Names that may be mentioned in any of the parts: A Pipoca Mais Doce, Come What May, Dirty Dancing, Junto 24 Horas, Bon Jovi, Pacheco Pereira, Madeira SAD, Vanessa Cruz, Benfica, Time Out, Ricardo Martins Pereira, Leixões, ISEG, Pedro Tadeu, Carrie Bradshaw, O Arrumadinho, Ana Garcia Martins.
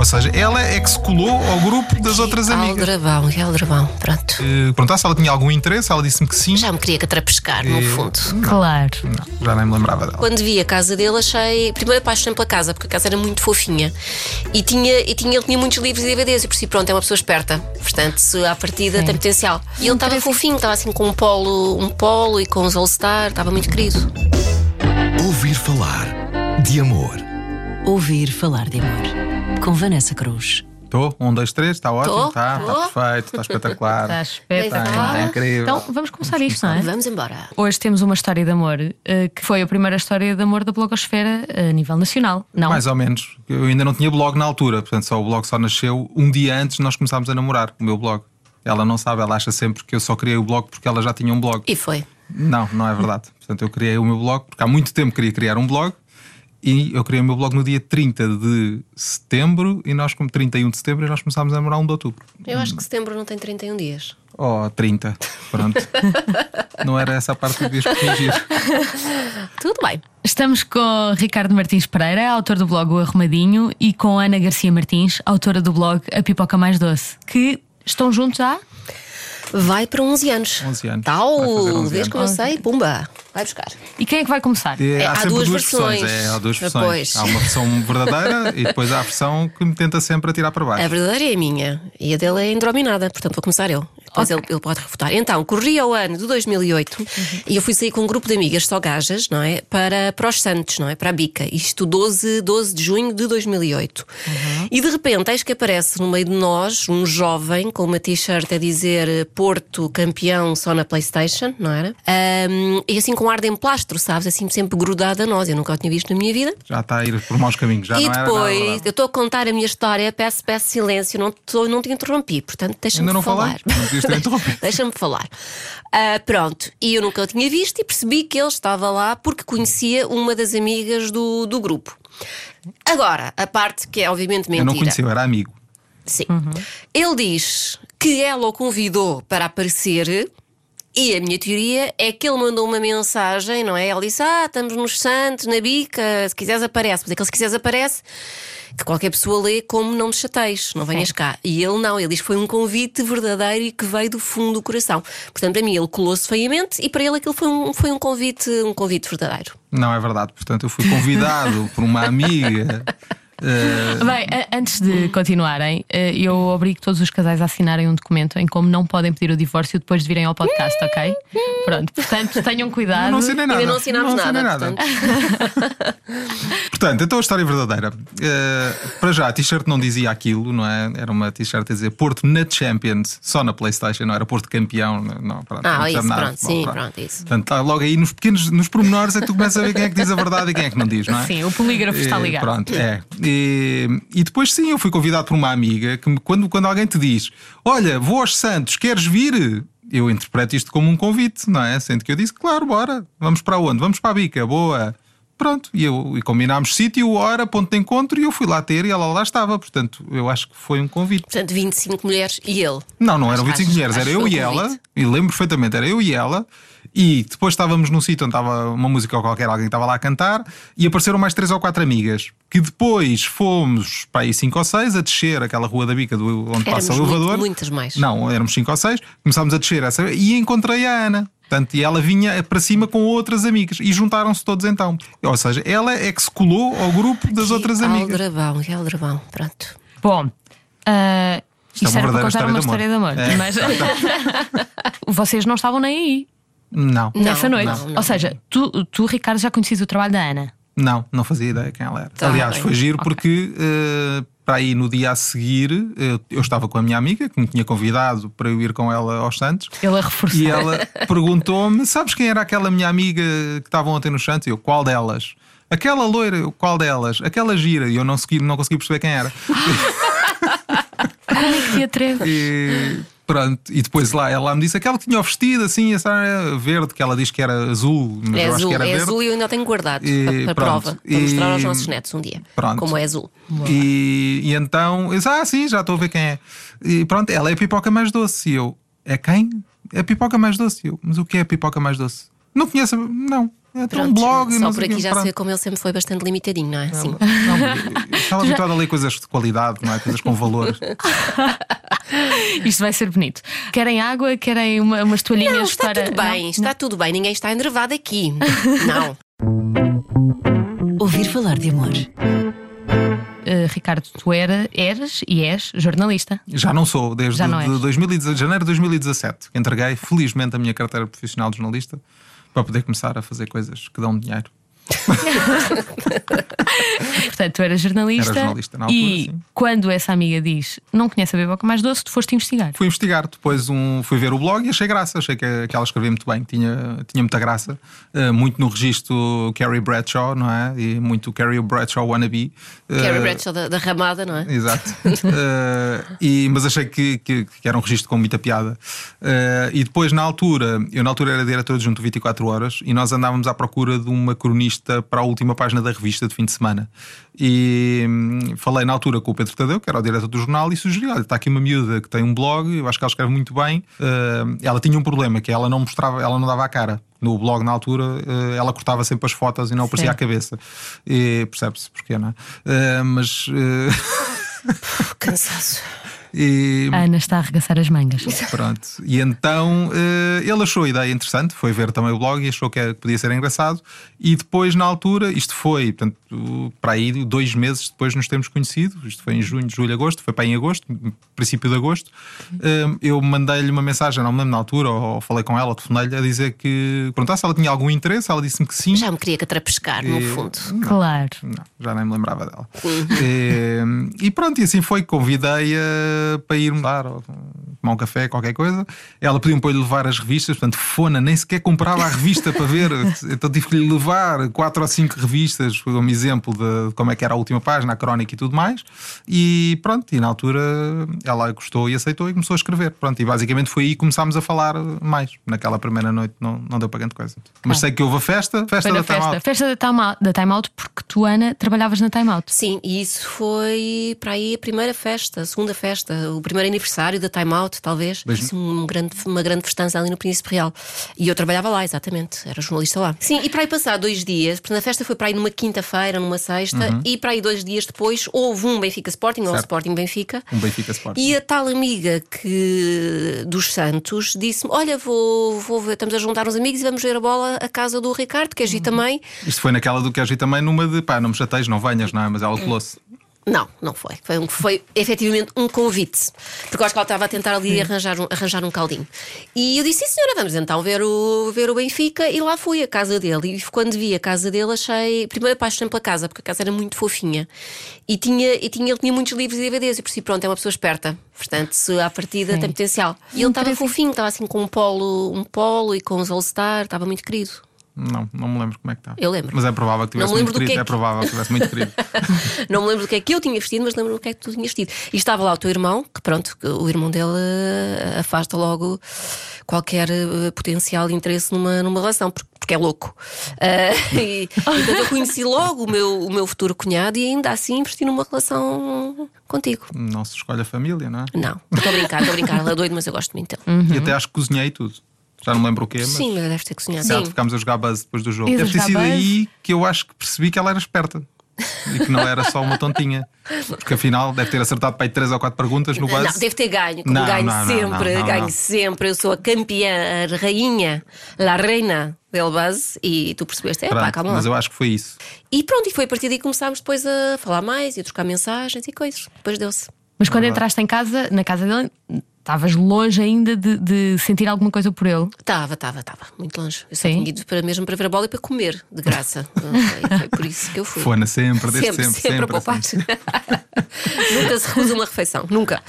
Ou seja, ela é que se colou ao grupo das outras amigas. Aldrabão, pronto. Perguntar se ela tinha algum interesse, ela disse-me que sim. Já me queria catrapescar, no fundo. Não, claro. Não, já nem me lembrava dela. Quando vi a casa dele, achei. Primeiro apaixonei pela casa, porque a casa era muito fofinha. E ele tinha muitos livros e DVDs. E por si, pronto, é uma pessoa esperta. Portanto, se à partida tem potencial. E ele estava fofinho, estava assim com um polo e com os All-Star, estava muito querido. Ouvir falar de amor. Ouvir falar de amor. Com Vanessa Cruz. Estou, 1, 2, 3, está ótimo, está perfeito, está espetacular. Está espetacular. Está incrível. Então vamos começar isto, não é? Vamos embora. Hoje temos uma história de amor que foi a primeira história de amor da blogosfera a nível nacional, não? Mais ou menos. Eu ainda não tinha blog na altura, portanto o blog só nasceu um dia antes de nós começarmos a namorar, o meu blog. Ela não sabe, ela acha sempre que eu só criei o blog porque ela já tinha um blog. E foi. Não é verdade. Portanto, eu criei o meu blog porque há muito tempo queria criar um blog. E eu criei o meu blog no dia 30 de setembro e nós, como 31 de setembro, e nós começámos a namorar 1 de outubro. Eu acho que setembro não tem 31 dias. Oh, 30. Pronto. Não era essa a parte que devias corrigir. Tudo bem. Estamos com Ricardo Martins Pereira, autor do blog O Arrumadinho, e com Ana Garcia Martins, autora do blog A Pipoca Mais Doce, que estão juntos há? Vai para 11 anos. 11 anos. Tal, desde que eu sei, pumba. Vai buscar. E quem é que vai começar? Há duas versões. Há duas versões. Depois. Há uma versão verdadeira e depois há a versão que me tenta sempre atirar para baixo. A verdadeira é a minha e a dele é indrominada, portanto vou começar eu. Depois ele pode refutar. Então, corri ao ano de 2008 e eu fui sair com um grupo de amigas, só gajas, não é? Para os Santos, não é? Para a Bica. Isto 12 de junho de 2008. E de repente, eis que aparece no meio de nós um jovem com uma t-shirt a dizer Porto campeão só na PlayStation, não era? E assim com um ar de emplastro, sabes? Assim sempre grudado a nós. Eu nunca o tinha visto na minha vida. Já está a ir por maus caminhos. Já e não depois, era eu estou a contar a minha história. Peço silêncio. Não te interrompi. Portanto, deixa-me falar. Deixa-me falar. Pronto. E eu nunca o tinha visto e percebi que ele estava lá porque conhecia uma das amigas do grupo. Agora, a parte que é obviamente mentira. Eu não conheci, eu era amigo. Sim. Ele diz que ela o convidou para aparecer. E a minha teoria é que ele mandou uma mensagem, não é? Ela disse, estamos nos Santos, na Bica, se quiseres aparece. Mas aquele se quiseres aparece, que qualquer pessoa lê como não me chateis, não venhas cá. E ele não, ele diz que foi um convite verdadeiro e que veio do fundo do coração. Portanto, para mim, ele colou-se feiamente e para ele aquilo foi um convite verdadeiro. Não, é verdade. Portanto, eu fui convidado por uma amiga... Bem, antes de continuarem, eu obrigo todos os casais a assinarem um documento em como não podem pedir o divórcio depois de virem ao podcast, ok? Pronto, portanto tenham cuidado. Eu não assinei nada. Não assinámos nada. Portanto. Portanto, então a história verdadeira. Para já, a t-shirt não dizia aquilo, não é? Era uma t-shirt a dizer Porto na Champions, só na PlayStation, não era Porto campeão. Não, pronto, não isso, nada. Pronto, sim, pronto, isso. Portanto, logo aí nos pequenos, nos pormenores, é que tu começas a ver quem é que diz a verdade e quem é que não diz, não é? Sim, o polígrafo está ligado. Pronto, é. E depois sim, eu fui convidado por uma amiga que quando alguém te diz olha, vou aos Santos, queres vir? Eu interpreto isto como um convite, não é? Sendo que eu disse, claro, bora. Vamos para onde? Vamos para a Bica, boa. Pronto, e combinámos sítio, hora, ponto de encontro. E eu fui lá ter e ela lá estava. Portanto, eu acho que foi um convite. Portanto, 25 mulheres e ele. Não eram 25 mulheres, era eu e ela. E lembro perfeitamente, era eu e ela. E depois estávamos num sítio onde estava uma música ou qualquer, alguém estava lá a cantar. E apareceram mais 3 ou 4 amigas. Que depois fomos para aí 5 ou 6 a descer aquela rua da Bica onde passa o elevador. Muitas mais. Não, éramos 5 ou 6. Começámos a descer e encontrei a Ana. Portanto, e ela vinha para cima com outras amigas. E juntaram-se todos então. Ou seja, ela é que se colou ao grupo das outras amigas. Que aldrabão, pronto. Bom, isto era para contar uma história de amor. Mas... Vocês não estavam nem aí. Não. Nessa noite. Não. Ou seja, tu, Ricardo, já conhecias o trabalho da Ana? Não fazia ideia quem ela era. Tá, aliás, foi giro porque para aí no dia a seguir eu estava com a minha amiga que me tinha convidado para eu ir com ela aos Santos. Ele a reforçou. E ela perguntou-me: sabes quem era aquela minha amiga que estava ontem nos Santos? E eu, qual delas? Aquela loira, eu, qual delas? Aquela gira. E eu não consegui perceber quem era. Como é que te atreves? Pronto, e depois ela me disse aquela que tinha o vestido assim, essa verde, que ela diz que era azul, mas eu acho que era verde. É azul e eu ainda tenho guardado para prova, para mostrar aos nossos netos um dia, pronto. Como é azul. E então, eu disse, sim, já estou a ver quem é. E pronto, ela é a pipoca mais doce. E eu, é quem? É a pipoca mais doce. E eu, mas o que é a pipoca mais doce? Não conheço, não. É, tem um blog. Só por aqui já se vê como ele sempre foi bastante limitadinho, não é? Sim. Não, estava habituado a ler coisas de qualidade, não é? Coisas com valor. Isto vai ser bonito. Querem água? Querem umas toalhinhas? Não, está para... tudo bem, não. Está tudo bem. Ninguém está enervado aqui. Não. Ouvir falar de amor. Ricardo, tu eras e és jornalista. Já não sou, desde janeiro de 2017. Entreguei, felizmente, a minha carteira profissional de jornalista para poder começar a fazer coisas que dão dinheiro. Portanto, tu eras jornalista. Era jornalista na altura, e sim. Quando essa amiga diz não conhece a Pipoca Mais Doce, tu foste investigar. Fui investigar, depois fui ver o blog e achei graça. Achei que ela escrevia muito bem, tinha muita graça, muito no registro Carrie Bradshaw, não é? E muito Carrie Bradshaw wannabe. Carrie Bradshaw da ramada, não é? Exato. Mas achei que era um registro com muita piada. E depois, na altura era diretor de Junto 24 Horas e nós andávamos à procura de uma cronista para a última página da revista de fim de semana. E falei na altura com o Pedro Tadeu, que era o diretor do jornal, e sugeri: olha, está aqui uma miúda que tem um blog, eu acho que ela escreve muito bem. Ela tinha um problema, que ela não dava a cara. No blog, na altura, ela cortava sempre as fotos e não aparecia a cabeça. E percebe-se porquê, não é? Mas... cansaço. A Ana está a arregaçar as mangas. Pronto. E então ele achou a ideia interessante, foi ver também o blog e achou que podia ser engraçado. E depois, na altura, isto foi, portanto, para aí 2 meses depois nos temos conhecido. Isto foi em junho, julho, agosto, foi para em agosto, princípio de agosto. Eu mandei-lhe uma mensagem, não me lembro na altura, ou falei com ela, telefonei-lhe a dizer que perguntasse se ela tinha algum interesse. Ela disse-me que sim. Já me queria catrapescar, no fundo. Não, claro. Não, já nem me lembrava dela. E pronto, e assim foi, convidei-a para ir-me dar ou tomar um café, qualquer coisa. Ela pediu-me para lhe levar as revistas, portanto, fona, nem sequer comprava a revista para ver. Então tive que lhe levar 4 ou 5 revistas, foi um exemplo de como é que era a última página, a crónica e tudo mais. E pronto, e na altura ela gostou e aceitou e começou a escrever. Pronto, e basicamente foi aí que começámos a falar mais. Naquela primeira noite não deu para grande coisa. Mas sei que houve a festa da Time Out. Festa da Time Out, porque tu, Ana, trabalhavas na Time Out. Sim, e isso foi para aí a primeira festa, a segunda festa. O primeiro aniversário da Time Out, talvez. Uma grande festança ali no Príncipe Real. E eu trabalhava lá, exatamente. Era jornalista lá. Sim, e para aí passar 2 dias, porque na festa foi para aí numa quinta-feira, numa sexta. E para aí 2 dias depois houve um Benfica Sporting, ou um Sporting Benfica. Um Benfica Sporting. E a tal amiga dos Santos disse-me: olha, vou ver, estamos a juntar uns amigos e vamos ver a bola à casa do Ricardo, que é G também. Isto foi naquela do que é G também, numa de pá, não me chateis, não venhas, não é? Mas ela colou-se. Não foi. Foi efetivamente um convite. Porque eu acho que ela estava a tentar ali arranjar um caldinho. E eu disse: sim, senhora, vamos então ver o Benfica. E lá fui à casa dele. E quando vi a casa dele, achei. Primeiro apaixonei pela casa, porque a casa era muito fofinha. E ele tinha muitos livros e DVDs. E por si, pronto, é uma pessoa esperta. Portanto, se à partida tem potencial. E ele estava fofinho, estava assim com um polo e com os All-Star, estava muito querido. Não me lembro como é que está. Eu lembro. Mas é provável que tivesse muito querido. É provável que tivesse muito querido. Não me lembro do que é que eu tinha vestido, mas lembro-me do que é que tu tinhas vestido. E estava lá o teu irmão, que pronto, o irmão dele afasta logo qualquer potencial de interesse numa relação, porque é louco. Então eu conheci logo o meu futuro cunhado e ainda assim investi numa relação contigo. Não se escolhe a família, não é? Não, estou a brincar, ela é doida, mas eu gosto muito dela. E até acho que cozinhei tudo. Já não me lembro o quê, mas... Sim, mas deve ter que sonhar. Certo, ficámos a jogar base depois do jogo. Deve ter sido aí que eu acho que percebi que ela era esperta. E que não era só uma tontinha. Porque afinal deve ter acertado para aí 3 ou 4 perguntas no base. Não, deve ter ganho, como ganho sempre. Eu sou a campeã, a rainha, la reina del base. E tu percebeste, pá, calma lá. Mas eu acho que foi isso. E pronto, e foi a partir daí que começámos depois a falar mais e a trocar mensagens e coisas. Depois deu-se. Mas quando entraste em casa, na casa dele... Estavas longe ainda de sentir alguma coisa por ele? Estava, muito longe. Eu só tinha ido mesmo para ver a bola e para comer, de graça. Foi por isso que eu fui. Fona sempre, desde sempre a poupar. Nunca se recusa uma refeição, nunca.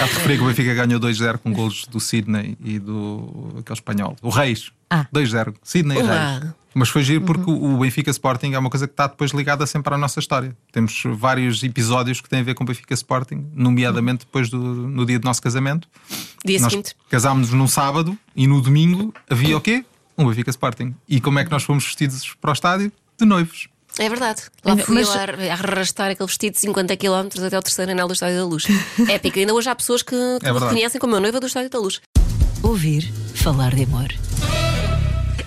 A preferir que o Benfica ganhou 2-0 com golos do Sidney e do aquele espanhol, o Reis. 2-0, Sidney e Reis. Mas foi giro porque o Benfica Sporting é uma coisa que está depois ligada sempre à nossa história. Temos vários episódios que têm a ver com o Benfica Sporting, nomeadamente depois no dia do nosso casamento. Dia seguinte. Casámos num sábado e no domingo havia o quê? Um Benfica Sporting. E como é que nós fomos vestidos para o estádio? De noivos. É verdade. Lá fui a arrastar aquele vestido de 50 km até o terceiro anel do Estádio da Luz. Épico. Ainda hoje há pessoas que me reconhecem como a noiva do Estádio da Luz. Ouvir falar de amor.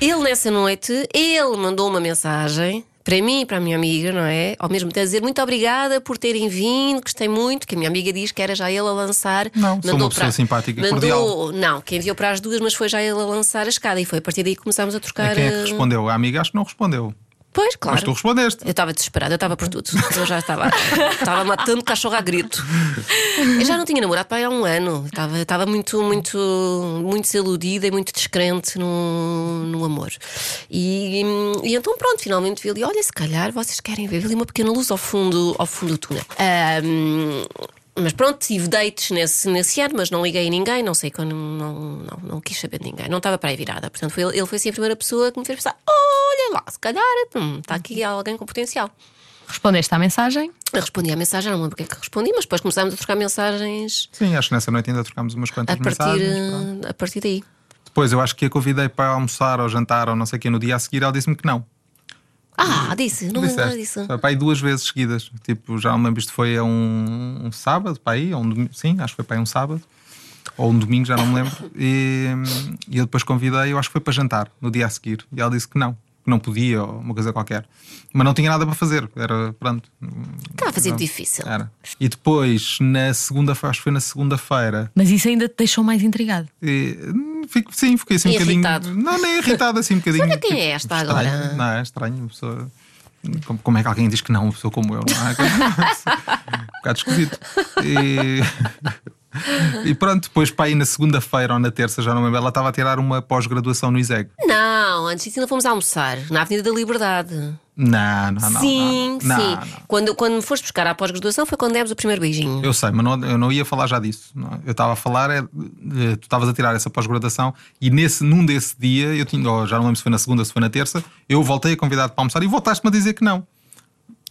Ele, nessa noite, ele mandou uma mensagem para mim e para a minha amiga, não é? Ao mesmo tempo, dizer muito obrigada por terem vindo, gostei muito, que a minha amiga diz que era já ele a lançar. Não, mandou, sou uma pessoa simpática e cordial. Não, que enviou para as duas, mas foi já ele a lançar a escada. E foi a partir daí que começámos a trocar. E quem é que respondeu? A amiga acho que não respondeu. Pois, claro. Mas tu respondeste. Eu estava desesperada, eu estava por tudo. Eu já estava matando cachorro a grito. Eu já não tinha namorado para aí há um ano. Estava muito desiludida e muito descrente no amor. E então pronto, finalmente vi ali, olha, se calhar vocês querem ver ali uma pequena luz ao fundo do túnel. Mas pronto, tive dates nesse ano, mas não liguei a ninguém, não sei quando, não quis saber de ninguém, não estava para aí virada. Portanto, ele foi assim a primeira pessoa que me fez pensar: olha lá, se calhar está aqui alguém com potencial. Respondeste à mensagem? Eu respondi à mensagem, não lembro porque é que respondi, mas depois começámos a trocar mensagens. Sim, acho que nessa noite ainda trocámos umas quantas mensagens. A partir daí. Depois, eu acho que a convidei para almoçar ou jantar ou não sei o que, no dia a seguir ela disse-me que não. Ah, disse, não lembro disso. Para aí duas vezes seguidas. Tipo, já me lembro, isto foi a um sábado, para aí, sim, acho que foi para aí um sábado, ou um domingo, já não me lembro. E eu depois convidei, eu acho que foi para jantar no dia a seguir. E ela disse que não podia, ou uma coisa qualquer. Mas não tinha nada para fazer, era pronto. Estava a fazer difícil. Era. E depois, acho que foi na segunda-feira. Mas isso ainda te deixou mais intrigado? Sim, fiquei assim irritado. Um bocadinho. Não, nem irritado, assim um bocadinho. Olha quem é esta estranho, agora. Não, é estranho, uma pessoa. Como é que alguém diz que não, uma pessoa como eu, não é? Um bocado esquisito. E pronto, depois para ir na segunda-feira ou na terça, já não me lembro, ela estava a tirar uma pós-graduação no ISEG. Não, antes disso ainda fomos almoçar na Avenida da Liberdade. Não. Sim. Quando me foste buscar à pós-graduação foi quando demos o primeiro beijinho. Eu sei, mas eu não ia falar já disso. Não. Eu estava a falar, tu estavas a tirar essa pós-graduação e num desse dia, eu tinha, já não lembro se foi na segunda ou se foi na terça, eu voltei a convidar-te para almoçar e voltaste-me a dizer que não.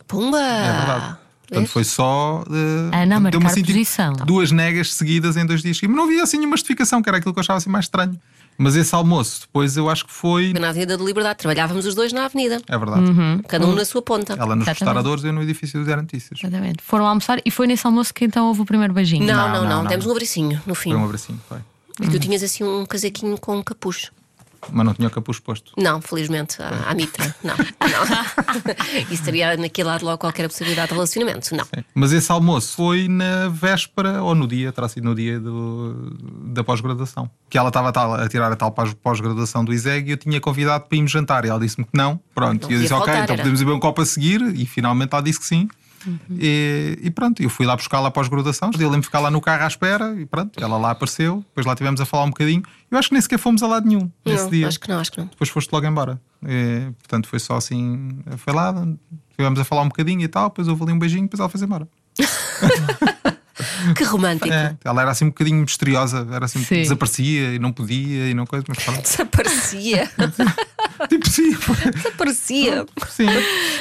Pumba! É verdade. Portanto, foi só Ana marcar posição. Duas negas seguidas em 2 dias. Mas não havia assim nenhuma justificação, que era aquilo que eu achava assim mais estranho. Mas esse almoço, depois eu acho que foi na Avenida da Liberdade, trabalhávamos os dois na Avenida. É verdade. Uhum. Cada um na sua ponta. Ela nos restauradores e eu no edifício dos Garantícios. Exatamente. Foram almoçar e foi nesse almoço que então houve o primeiro beijinho. Não. Demos um abracinho no fim. Foi um abracinho, foi. E tu tinhas assim um casaquinho com um capuz. Mas não tinha o capuz posto? Não, felizmente, à mitra. Não. Isso teria naquele lado logo qualquer possibilidade de relacionamento, não. Sim. Mas esse almoço foi na véspera ou no dia, terá sido no dia da pós-graduação. Que ela estava a tirar a tal pós-graduação do ISEG e eu tinha convidado para irmos jantar. E ela disse-me que não. Pronto, não, e eu disse ok, então podemos ir beber um copo a seguir. E finalmente ela disse que sim. Uhum. E pronto, eu fui lá buscá-la pós-graduação. Eu lembro de ficar lá no carro à espera. E pronto, ela lá apareceu, depois lá estivemos a falar um bocadinho. Eu acho que nem sequer fomos a lado nenhum nesse dia. Acho que não. Depois foste logo embora e, portanto, foi só assim. Foi lá, estivemos a falar um bocadinho e tal. Depois houve ali um beijinho, depois ela foi embora. Que romântico. Ela era assim um bocadinho misteriosa, era assim, desaparecia e não podia e não coisa, mas pronto. Desaparecia. Tipo, sim. Desaparecia. Sim.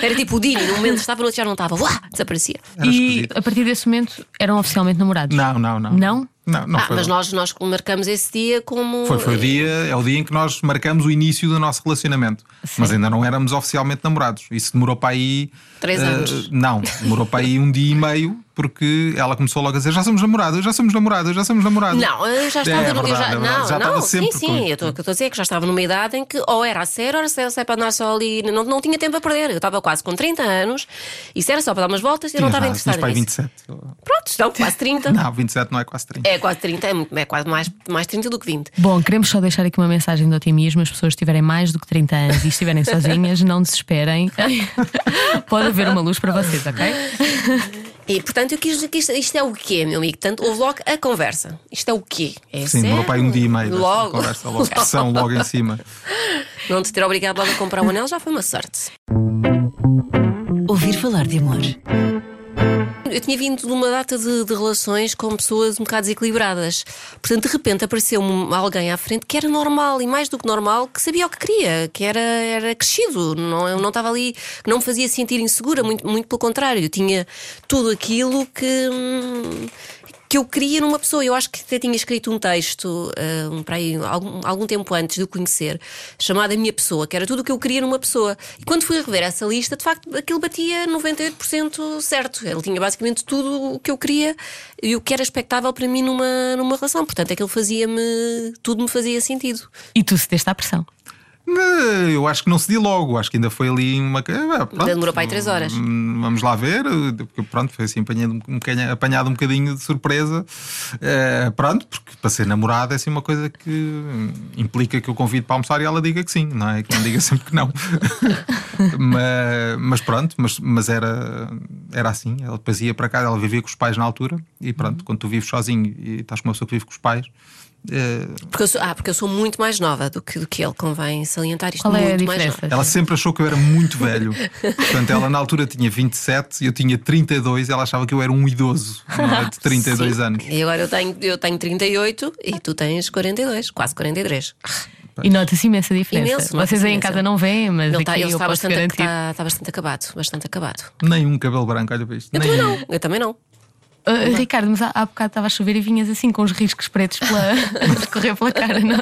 Era tipo o Dini, no momento estava, no outro já não estava. Uá, desaparecia. E a partir desse momento eram oficialmente namorados? Não. Não, foi. Mas nós marcamos esse dia como. Foi o dia, é o dia em que nós marcamos o início do nosso relacionamento. Sim. Mas ainda não éramos oficialmente namorados. Isso demorou para aí 3 anos. Não, demorou para aí um dia e meio, porque ela começou logo a dizer: já somos namorados. Não, eu já estava no. Eu estou a dizer que já estava numa idade em que ou era a sério, ou era sério para andar só ali. Não tinha tempo a perder. Eu estava quase com 30 anos, isso era só para dar umas voltas e eu não estava interessada. Mas 27. Pronto, estão quase 30. Não, 27 não é quase 30. É quase 30, é quase mais 30 do que 20. Bom, queremos só deixar aqui uma mensagem de otimismo. As pessoas que tiverem mais do que 30 anos e estiverem sozinhas, não desesperem. Pode haver uma luz para vocês, ok? E portanto eu quis dizer que isto é o quê, meu amigo? Portanto, houve logo a conversa. Isto é o quê? É sim, meu pai um dia e meio logo. Conversa, logo pressão, logo em cima. Não te ter obrigado logo a comprar um anel já foi uma sorte. Ouvir falar de amor. Eu tinha vindo de uma data de relações com pessoas um bocado desequilibradas. Portanto, de repente apareceu-me alguém à frente que era normal e mais do que normal, que sabia o que queria, que era crescido. Eu não estava ali, que não me fazia sentir insegura, muito, muito pelo contrário. Eu tinha tudo aquilo que eu queria numa pessoa. Eu acho que até tinha escrito um texto para aí, algum tempo antes de o conhecer, chamado A Minha Pessoa, que era tudo o que eu queria numa pessoa. E quando fui rever essa lista, de facto, aquilo batia 98% certo. Ele tinha basicamente tudo o que eu queria e o que era expectável para mim numa relação. Portanto, aquilo tudo me fazia sentido. E tu cedeste à pressão? Eu acho que não cedi logo, acho que ainda foi ali uma. Pronto, demorou para aí 3 horas. Vamos lá ver, pronto, foi assim apanhado um bocadinho de surpresa. Pronto, porque para ser namorada é assim uma coisa que implica que eu convido para almoçar e ela diga que sim, não é? Que não diga sempre que não. mas pronto, mas era assim, ela depois ia para casa, ela vivia com os pais na altura e pronto, quando tu vives sozinho e estás com uma pessoa que vive com os pais. Porque eu sou muito mais nova do que ele, convém salientar isto. Qual é a diferença? Ela sempre achou que eu era muito velho. Portanto, ela na altura tinha 27, eu tinha 32, ela achava que eu era um idoso, não é? De 32 Sim. anos. E agora eu tenho 38 e tu tens 42, quase 43. E nota-se imensa diferença. Vocês aí em casa não veem, mas ele está bastante acabado. Nem um cabelo branco, olha para isto. Eu também não. Ricardo, mas há bocado estava a chover e vinhas assim com os riscos pretos a escorrer pela cara, não?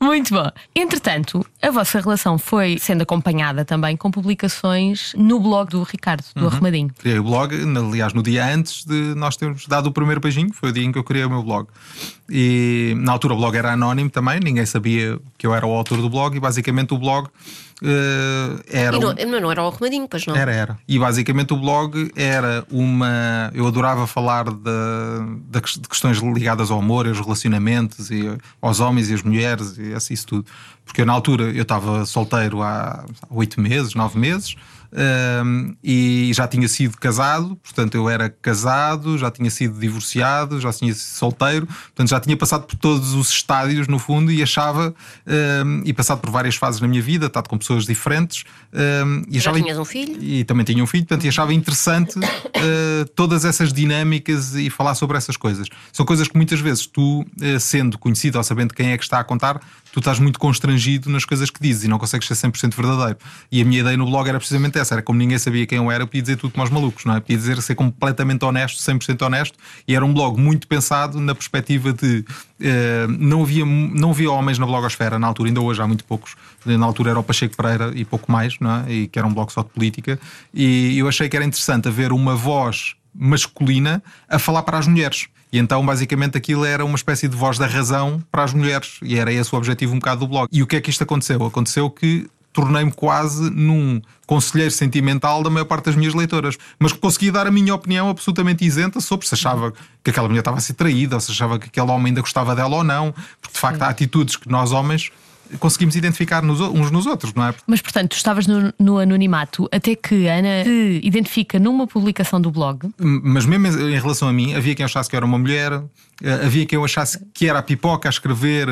Muito bom. Entretanto, a vossa relação foi sendo acompanhada também com publicações no blog do Ricardo, do Arrumadinho. Criei o blog, aliás, no dia antes de nós termos dado o primeiro beijinho, foi o dia em que eu criei o meu blog. E na altura o blog era anónimo também, ninguém sabia que eu era o autor do blog e basicamente o blog era. Não era o Arrumadinho, pois não? Era. E basicamente o blog era uma. Eu adorava falar de questões ligadas ao amor, aos relacionamentos, e aos homens e às mulheres e assim, isso tudo. Porque eu, na altura, eu estava solteiro há 8 meses, 9 meses. E já tinha sido casado, portanto eu era casado, já tinha sido divorciado, já tinha sido solteiro, portanto já tinha passado por todos os estádios no fundo e achava, e passado por várias fases na minha vida, estado com pessoas diferentes, e achava, já tinhas um filho? E também tinha um filho, portanto e achava interessante todas essas dinâmicas e falar sobre essas coisas. São coisas que muitas vezes tu, sendo conhecido ou sabendo quem é que está a contar, tu estás muito constrangido nas coisas que dizes e não consegues ser 100% verdadeiro. E a minha ideia no blog era precisamente essa, era como ninguém sabia quem eu era, eu podia dizer tudo como aos malucos, não é? Eu podia dizer, ser completamente honesto, 100% honesto, e era um blog muito pensado na perspectiva de não havia homens na blogosfera na altura, ainda hoje há muito poucos. Na altura era o Pacheco Pereira e pouco mais, não é? E que era um blog só de política, e eu achei que era interessante haver uma voz masculina a falar para as mulheres. E então basicamente aquilo era uma espécie de voz da razão para as mulheres, e era esse o objetivo um bocado do blog. E o que é que isto aconteceu? Aconteceu que tornei-me quase num conselheiro sentimental da maior parte das minhas leitoras, mas consegui dar a minha opinião absolutamente isenta sobre se achava que aquela mulher estava a ser traída, ou se achava que aquele homem ainda gostava dela ou não, porque de facto há atitudes que nós homens conseguimos identificar uns nos outros, não é? Mas portanto, tu estavas no anonimato até que a Ana se identifica numa publicação do blog. Mas mesmo em relação a mim, havia quem achasse que eu era uma mulher, havia quem eu achasse que era a Pipoca a escrever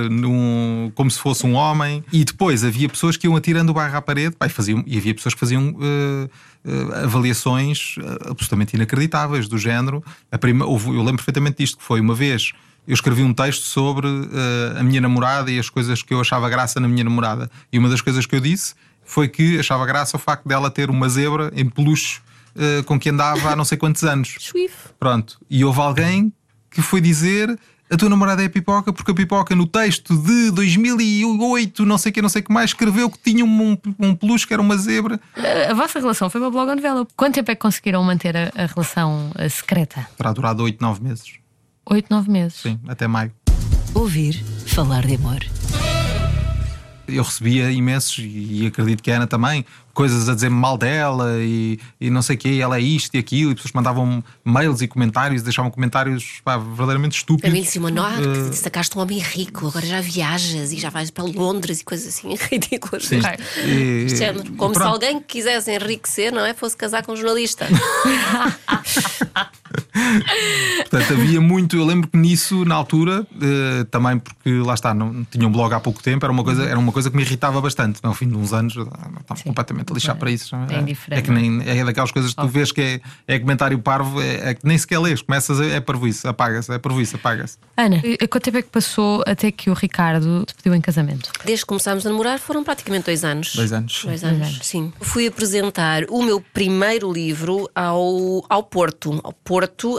como se fosse um homem, e depois havia pessoas que iam atirando o barro à parede, e havia pessoas que faziam avaliações absolutamente inacreditáveis do género. Eu lembro perfeitamente disto, que foi uma vez. Eu escrevi um texto sobre a minha namorada e as coisas que eu achava graça na minha namorada. E uma das coisas que eu disse foi que achava graça o facto dela ter uma zebra em peluche com que andava há não sei quantos anos. Pronto. E houve alguém que foi dizer: a tua namorada é a Pipoca, porque a Pipoca no texto de 2008, não sei o que mais, escreveu que tinha um peluche que era uma zebra. A vossa relação foi uma blogonovela. Quanto tempo é que conseguiram manter a relação secreta? Terá durado 8, 9 meses. 8, 9 meses. Sim, até maio. Ouvir falar de amor. Eu recebia imensos, e acredito que a Ana também, coisas a dizer-me mal dela e não sei o quê, e ela é isto e aquilo, e pessoas mandavam mails e comentários, deixavam comentários verdadeiramente estúpidos. Famílíssimo, que sacaste um homem rico, agora já viajas e já vais para Londres e coisas assim ridículas. Sim. Como pronto. Se alguém que quisesse enriquecer, não é? Fosse casar com um jornalista. Portanto, havia muito. Eu lembro que nisso, na altura, também porque lá está, não tinha um blog há pouco tempo, era uma coisa que me irritava bastante. Ao fim de uns anos, estava completamente lixado para isso. É que nem, é daquelas coisas que tu vês que é comentário parvo, é que nem sequer lês. Começas, é parvoíce, apaga-se, é parvoíce, apaga-se. Ana, quanto tempo é que passou até que o Ricardo te pediu em casamento? Desde que começámos a namorar foram praticamente 2 anos. 2 anos. 2 anos, sim. Fui apresentar o meu primeiro livro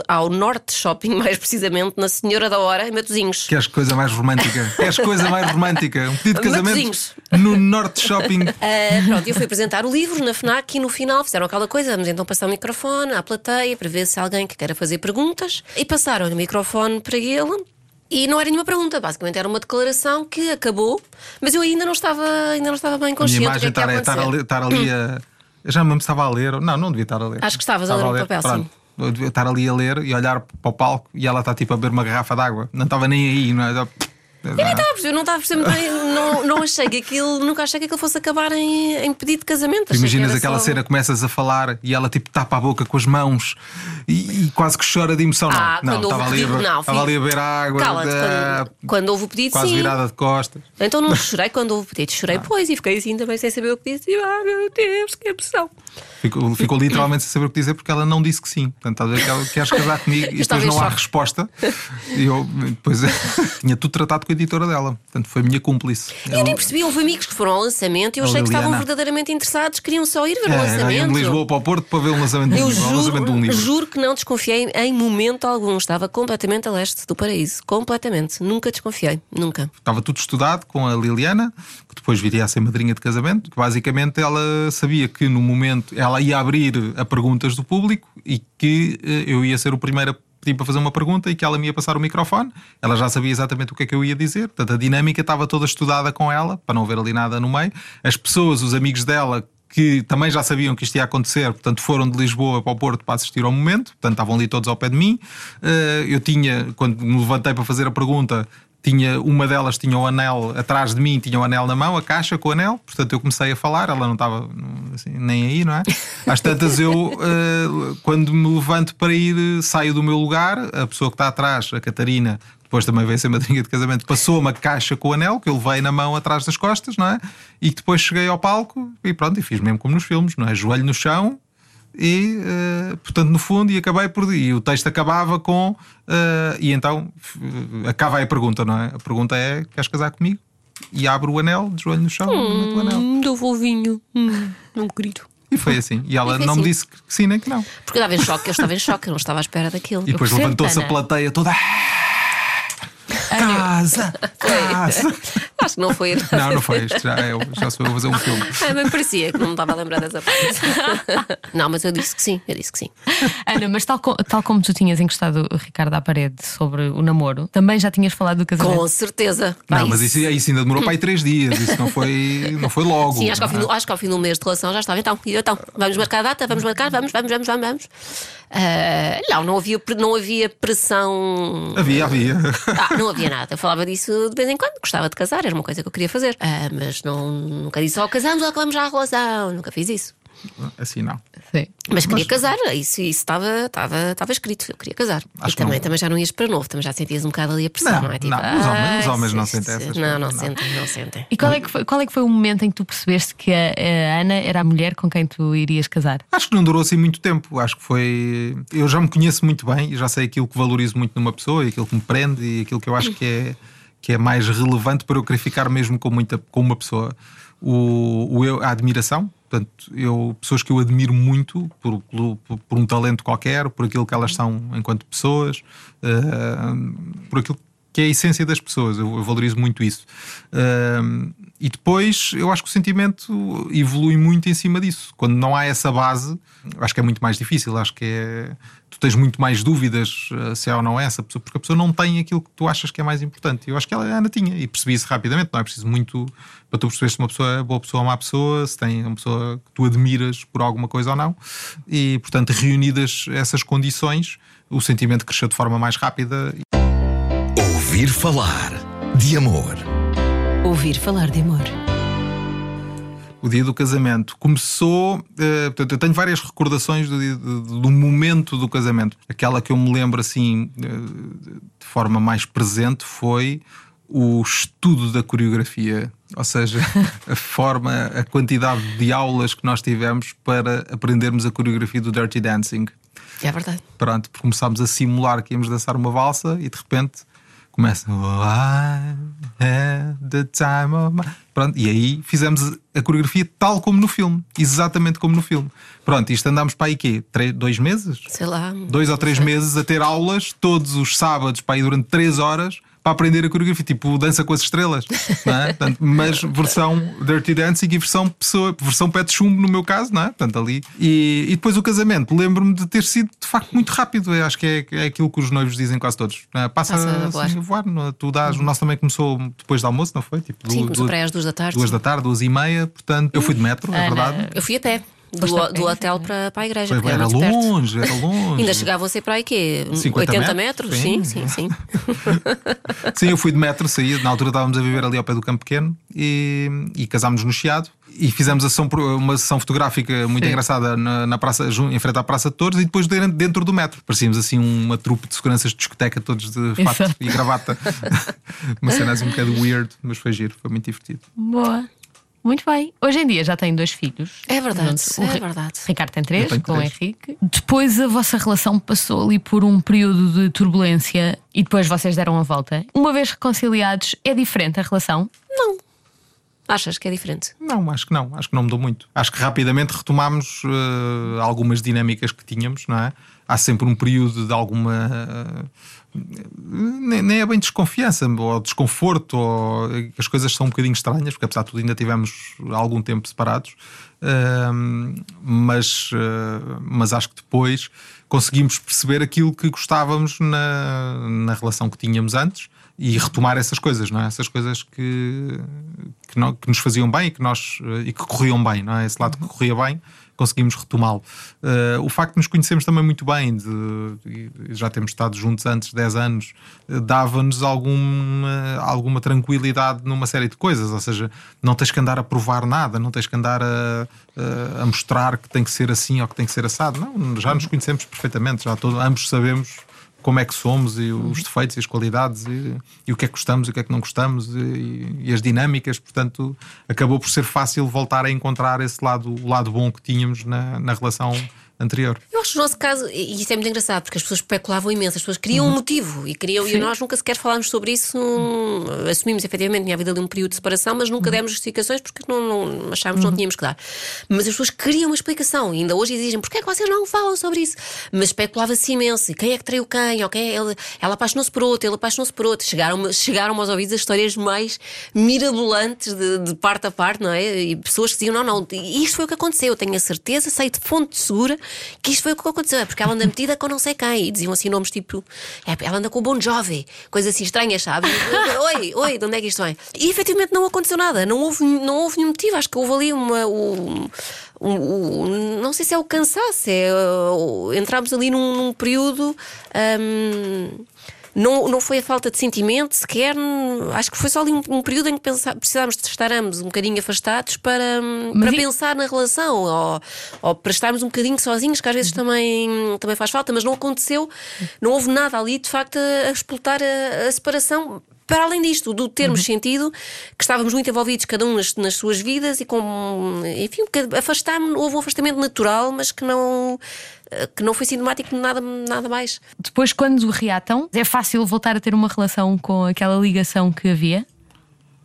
ao Norte Shopping, mais precisamente na Senhora da Hora, em Matosinhos. Queres coisa mais romântica? Um pedido de casamento Matosinhos. No Norte Shopping. Pronto, eu fui apresentar o livro na FNAC e no final fizeram aquela coisa, vamos então passar o microfone à plateia para ver se há alguém que queira fazer perguntas, e passaram o microfone para ele. E não era nenhuma pergunta, basicamente era uma declaração que acabou, mas eu ainda não estava bem consciente. A minha imagem do que é estar ali a... Já me estava a ler, não devia estar a ler. Acho que estavas a ler o papel, pronto. Sim. Eu devia estar ali a ler e olhar para o palco e ela está tipo a beber uma garrafa de água. Não estava nem aí, não é? Eu não estava a perceber muito bem, não achei que aquilo, nunca achei que aquilo fosse acabar em pedido de casamento. Tu imaginas aquela só... cena, começas a falar e ela tipo tapa a boca com as mãos e quase que chora de emoção. Estava ali a beber água. Cala-te, quando houve o pedido, quase sim. Quase virada de costas. Então não chorei quando houve o pedido, chorei pois e fiquei assim também sem saber o que disse. Meu Deus, que emoção. Ficou literalmente sem saber o que dizer porque ela não disse que sim. Portanto, estás a dizer que ela queres casar comigo e depois não há resposta. E eu depois tinha tudo tratado com a editora dela. Portanto, foi minha cúmplice. Eu nem percebi, houve amigos que foram ao lançamento e eu achei que estavam verdadeiramente interessados, queriam só ir ver o lançamento. De Lisboa para o Porto para ver o lançamento de um livro. Juro que não desconfiei em momento algum. Estava completamente a leste do paraíso. Completamente. Nunca desconfiei. Nunca. Estava tudo estudado com a Liliana, que depois viria a ser madrinha de casamento, que basicamente ela sabia que no momento ela ia abrir a perguntas do público e que eu ia ser o primeiro a pedir para fazer uma pergunta e que ela me ia passar o microfone. Ela já sabia exatamente o que é que eu ia dizer. Portanto, a dinâmica estava toda estudada com ela, para não haver ali nada no meio. As pessoas, os amigos dela, que também já sabiam que isto ia acontecer, portanto foram de Lisboa para o Porto para assistir ao momento. Portanto, estavam ali todos ao pé de mim. Eu tinha, quando me levantei para fazer a pergunta, uma delas tinha o anel atrás de mim, tinha o anel na mão, a caixa com o anel. Portanto eu comecei a falar, ela não estava assim, nem aí, não é? Às tantas eu, quando me levanto para ir, saio do meu lugar, a pessoa que está atrás, a Catarina, depois também veio ser madrinha de casamento, passou-me a caixa com o anel, que eu levei na mão atrás das costas, não é? E depois cheguei ao palco e pronto, e fiz mesmo como nos filmes, não é? Joelho no chão. E, portanto, no fundo, e acabei por... E o texto acabava com... e então, acaba aí a pergunta, não é? A pergunta é, queres casar comigo? E abro o anel, de joelho no chão, no anel. Do vovinho, não querido. E foi assim. E ela não me disse que sim nem que não. Porque eu estava em choque, eu não estava à espera daquilo. E depois levantou-se a plateia toda... Casa! Acho que não foi. Não foi isto. Já sou eu a fazer um filme. Bem, parecia que não me estava a lembrar dessa coisa. Não, mas eu disse que sim. Ana, mas tal como tu tinhas encostado o Ricardo à parede sobre o namoro, também já tinhas falado do casamento? Com certeza. Não, mas isso ainda demorou para aí 3 dias. Isso não foi logo. Sim, acho que ao fim do mês de relação já estava. Então vamos marcar a data, vamos marcar. Não havia pressão. Havia. Não havia nada, eu falava disso de vez em quando. Gostava de casar, era uma coisa que eu queria fazer, mas nunca disse só casamos ou acabamos já a relação. Nunca fiz isso. Assim não. Sim. Mas queria casar, isso estava escrito. Eu queria casar. Acho e também já não ias para novo, também já sentias um bocado ali a pressão, não é? Tipo, os homens não sentem essas coisas. Não sentem. E qual é que foi o momento em que tu percebeste que a Ana era a mulher com quem tu irias casar? Acho que não durou assim muito tempo. Acho que foi... Eu já me conheço muito bem e já sei aquilo que valorizo muito numa pessoa e aquilo que me prende e aquilo que eu acho que é mais relevante para eu querer ficar mesmo com uma pessoa. A admiração. Portanto, pessoas que eu admiro muito por um talento qualquer, por aquilo que elas são enquanto pessoas, por aquilo que é a essência das pessoas. Eu valorizo muito isso. E depois eu acho que o sentimento evolui muito em cima disso. Quando não há essa base, acho que é muito mais difícil. Acho que tu tens muito mais dúvidas se é ou não é essa pessoa, porque a pessoa não tem aquilo que tu achas que é mais importante. Eu acho que a Ana tinha, e percebi isso rapidamente. Não é preciso muito para tu perceberes se uma pessoa é boa pessoa ou má pessoa, se tem uma pessoa que tu admiras por alguma coisa ou não. E portanto, reunidas essas condições, o sentimento cresceu de forma mais rápida. Ouvir falar de amor. Ouvir falar de amor. O dia do casamento começou... portanto, eu tenho várias recordações do momento do casamento. Aquela que eu me lembro assim de forma mais presente foi o estudo da coreografia. Ou seja, a quantidade de aulas que nós tivemos para aprendermos a coreografia do Dirty Dancing. É verdade. Pronto, porque começámos a simular que íamos dançar uma valsa e de repente... Começa... Pronto, e aí fizemos a coreografia tal como no filme. Exatamente como no filme. Pronto, isto andámos para aí quê? 2 meses? Sei lá. 2 ou 3 meses a ter aulas todos os sábados para aí durante 3 horas para aprender a coreografia, tipo Dança com as Estrelas, não é? Portanto, mas versão Dirty Dancing e versão pessoa, versão pé de chumbo no meu caso, não é? Portanto, ali. E depois o casamento, lembro-me de ter sido de facto muito rápido. Eu acho que é aquilo que os noivos dizem quase todos, não é? Passa assim, a voar. Tu dás, o nosso também começou depois do almoço, não foi? Tipo, sim, começou para aí às 2 da tarde. 2 da tarde, 2h30, portanto, eu fui de metro, é verdade. Eu fui a pé. Do hotel para a igreja. Pois, era longe, perto. Ainda chegava você para aí quê? 80 metros? Sim. Sim, eu fui de metro, saí. Na altura estávamos a viver ali ao pé do Campo Pequeno e casámos no Chiado. E fizemos uma sessão fotográfica muito engraçada na praça, em frente à Praça de Torres, e depois dentro do metro. Parecíamos assim uma trupe de seguranças de discoteca, todos de fato e gravata. Uma cena assim um bocado weird, mas foi giro, foi muito divertido. Boa. Muito bem. Hoje em dia já têm 2 filhos. É verdade, é verdade. Ricardo tem 3, com o Henrique. Depois a vossa relação passou ali por um período de turbulência e depois vocês deram a volta. Uma vez reconciliados, é diferente a relação? Não. Achas que é diferente? Não, acho que não. Acho que não mudou muito. Acho que rapidamente retomámos algumas dinâmicas que tínhamos, não é? Há sempre um período de alguma... nem é bem desconfiança ou desconforto, ou as coisas são um bocadinho estranhas, porque apesar de tudo ainda tivemos algum tempo separados, mas acho que depois conseguimos perceber aquilo que gostávamos na relação que tínhamos antes e retomar essas coisas, não é? Essas coisas que nos faziam bem e que corriam bem, não é? Esse lado que corria bem conseguimos retomá-lo. O facto de nos conhecermos também muito bem, já temos estado juntos antes de 10 anos, dava-nos alguma tranquilidade numa série de coisas. Ou seja, não tens que andar a provar nada, não tens que andar a mostrar que tem que ser assim ou que tem que ser assado. Não, já nos conhecemos perfeitamente, já ambos sabemos como é que somos e os defeitos e as qualidades e o que é que gostamos e o que é que não gostamos e as dinâmicas. Portanto, acabou por ser fácil voltar a encontrar esse lado, o lado bom que tínhamos na relação anterior. Eu acho que no nosso caso, e isso é muito engraçado, porque as pessoas especulavam imenso, as pessoas queriam um motivo e nós nunca sequer falámos sobre isso. Assumimos efetivamente minha vida ali um período de separação, mas nunca demos justificações porque não achámos que não tínhamos que dar. Mas as pessoas queriam uma explicação e ainda hoje exigem: porquê é que vocês não falam sobre isso? Mas especulava-se imenso: e quem é que traiu quem? Ou quem é? Ela apaixonou-se por outro, ele apaixonou-se por outro. Chegaram aos ouvidos as histórias mais mirabolantes de parte a parte, não é? E pessoas que diziam: não, isto foi o que aconteceu, eu tenho a certeza, sei de fonte segura que isto foi o que aconteceu, é porque ela anda metida com não sei quem. E diziam assim nomes tipo: ela anda com o Bon Jovi, coisas assim estranhas, sabe? Oi, de onde é que isto vem? E efetivamente não aconteceu nada, não houve nenhum motivo. Acho que houve ali não sei se é o cansaço, entramos ali num período. Não foi a falta de sentimento sequer. Acho que foi só ali um período em que precisámos de estar ambos um bocadinho afastados para pensar na relação ou para estarmos um bocadinho sozinhos, que às vezes também faz falta. Mas não aconteceu, não houve nada ali de facto a explotar a separação. Para além disto, do termos sentido que estávamos muito envolvidos, cada um nas suas vidas, e enfim, afastámos, houve um afastamento natural, mas que não foi sintomático de nada mais. Depois, quando reatam, é fácil voltar a ter uma relação com aquela ligação que havia?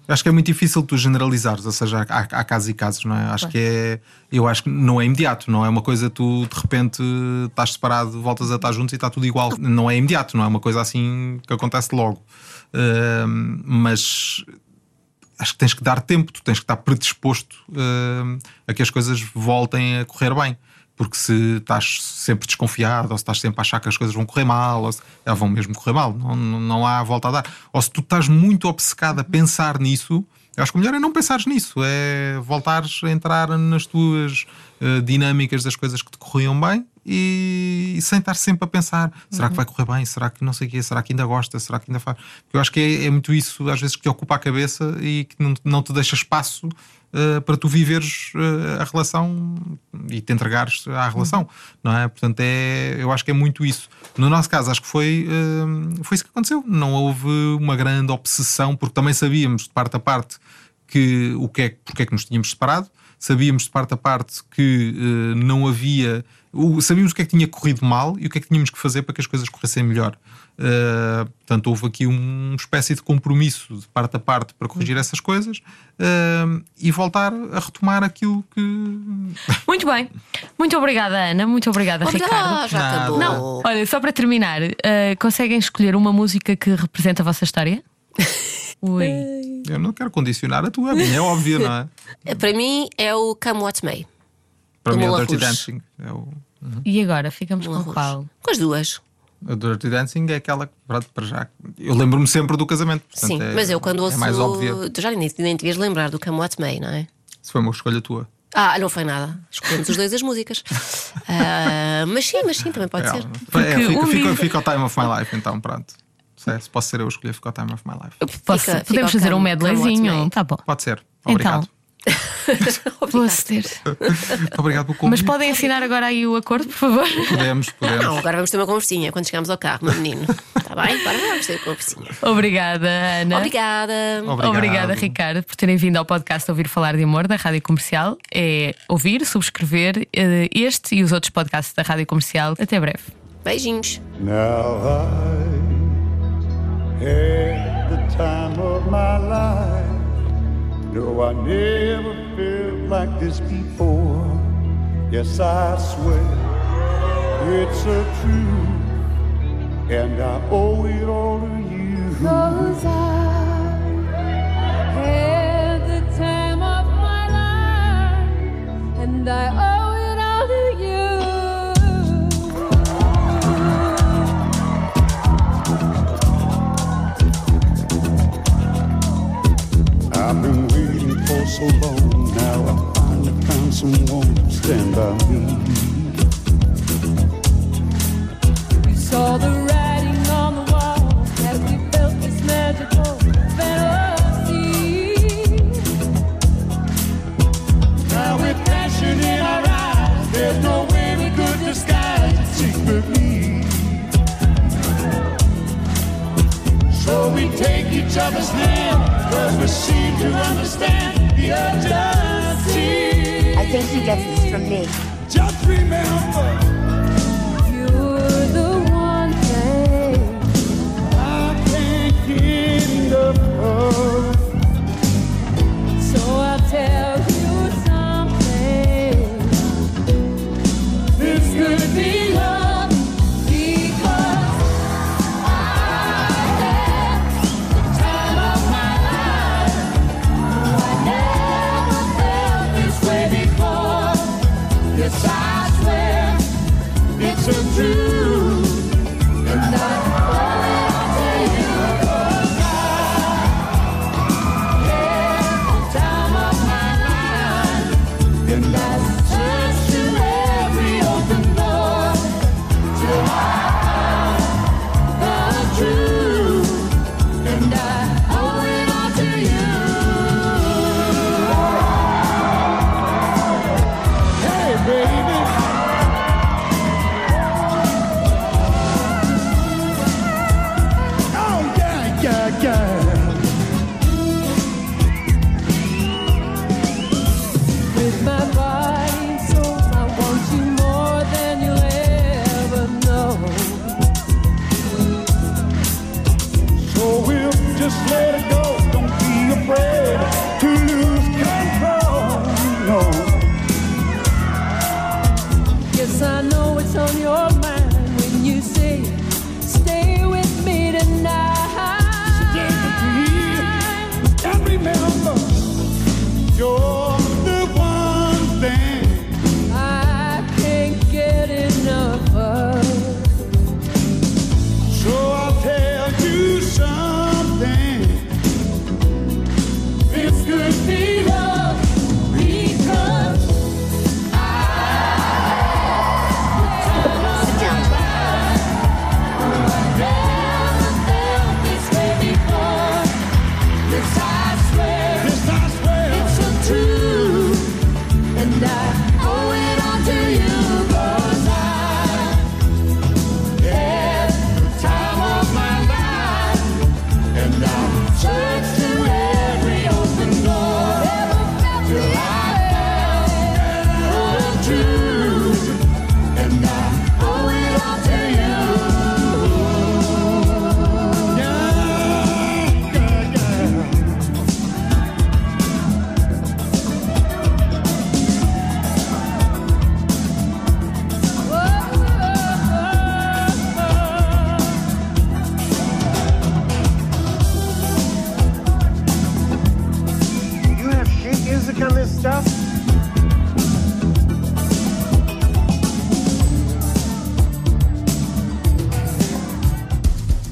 Acho que é muito difícil tu generalizares, ou seja, há casos e casos, não é? Acho que eu acho que não é imediato, não é uma coisa tu de repente estás separado, voltas a estar juntos e está tudo igual. Não é imediato, não é uma coisa assim que acontece logo. Mas acho que tens que dar tempo, tu tens que estar predisposto a que as coisas voltem a correr bem. Porque se estás sempre desconfiado, ou se estás sempre a achar que as coisas vão correr mal, ou se elas vão mesmo correr mal, não há volta a dar. Ou se tu estás muito obcecado a pensar nisso, eu acho que o melhor é não pensares nisso, é voltares a entrar nas tuas dinâmicas das coisas que te corriam bem e sem estar sempre a pensar: será que vai correr bem? Será que não sei o quê? Será que ainda gosta? Será que ainda faz? Porque eu acho que é muito isso às vezes que te ocupa a cabeça e que não te deixa espaço para tu viveres a relação e te entregares à relação, não é? Portanto, eu acho que é muito isso. No nosso caso, acho que foi isso que aconteceu. Não houve uma grande obsessão, porque também sabíamos de parte a parte porque é que nos tínhamos separado, sabíamos de parte a parte que não havia sabíamos o que é que tinha corrido mal e o que é que tínhamos que fazer para que as coisas corressem melhor. Portanto, houve aqui uma espécie de compromisso de parte a parte para corrigir essas coisas e voltar a retomar aquilo que... Muito bem. Muito obrigada, Ana. Muito obrigada, Ricardo. Já acabou. Não, olha, só para terminar, conseguem escolher uma música que representa a vossa história? Ui. Eu não quero condicionar a tua, a minha é óbvia, não é? Para mim é o Come What May. Para mim é o Dirty Dancing. É o... Uhum. E agora ficamos com qual? Com as duas. A Dirty Dancing é aquela que, para já, eu lembro-me sempre do casamento. Portanto, sim, mas eu quando ouço. É mais óbvio. Tu já nem devias lembrar do Come What May, não é? Isso foi uma escolha tua. Ah, não foi nada. Escolhemos os dois as músicas. Mas sim, também pode ser. Fica o Time of My Life, então, pronto. Se posso ser eu a escolher, fica o Time of My Life. Podemos fazer um medleyzinho? Tá bom. Pode ser. Obrigado. Então. Obrigado pelo convite. Mas podem assinar agora aí o acordo, por favor? Podemos. Não, agora vamos ter uma conversinha quando chegarmos ao carro, meu menino. Está bem? Agora vamos ter uma conversinha. Obrigada, Ana. Obrigada, Ricardo, por terem vindo ao podcast Ouvir Falar de Amor da Rádio Comercial. É ouvir, subscrever este e os outros podcasts da Rádio Comercial. Até breve. Beijinhos. No, I never felt like this before. Yes, I swear it's a truth, and I owe it all to you. 'Cause I had the time of my life, and I owe it all to you. I've been for so long, now I finally found someone to stand by me. We saw the writing on the wall as we felt this magical fantasy. Now with passion in our eyes, there's no way we could disguise the secret need. So we take each other's hand, 'cause we seem to understand the urgency. I think he gets this from me. Just remember, you're the one thing I can't get enough of. So I'll tell you something. This could be love.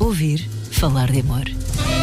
ouvir falar de amor.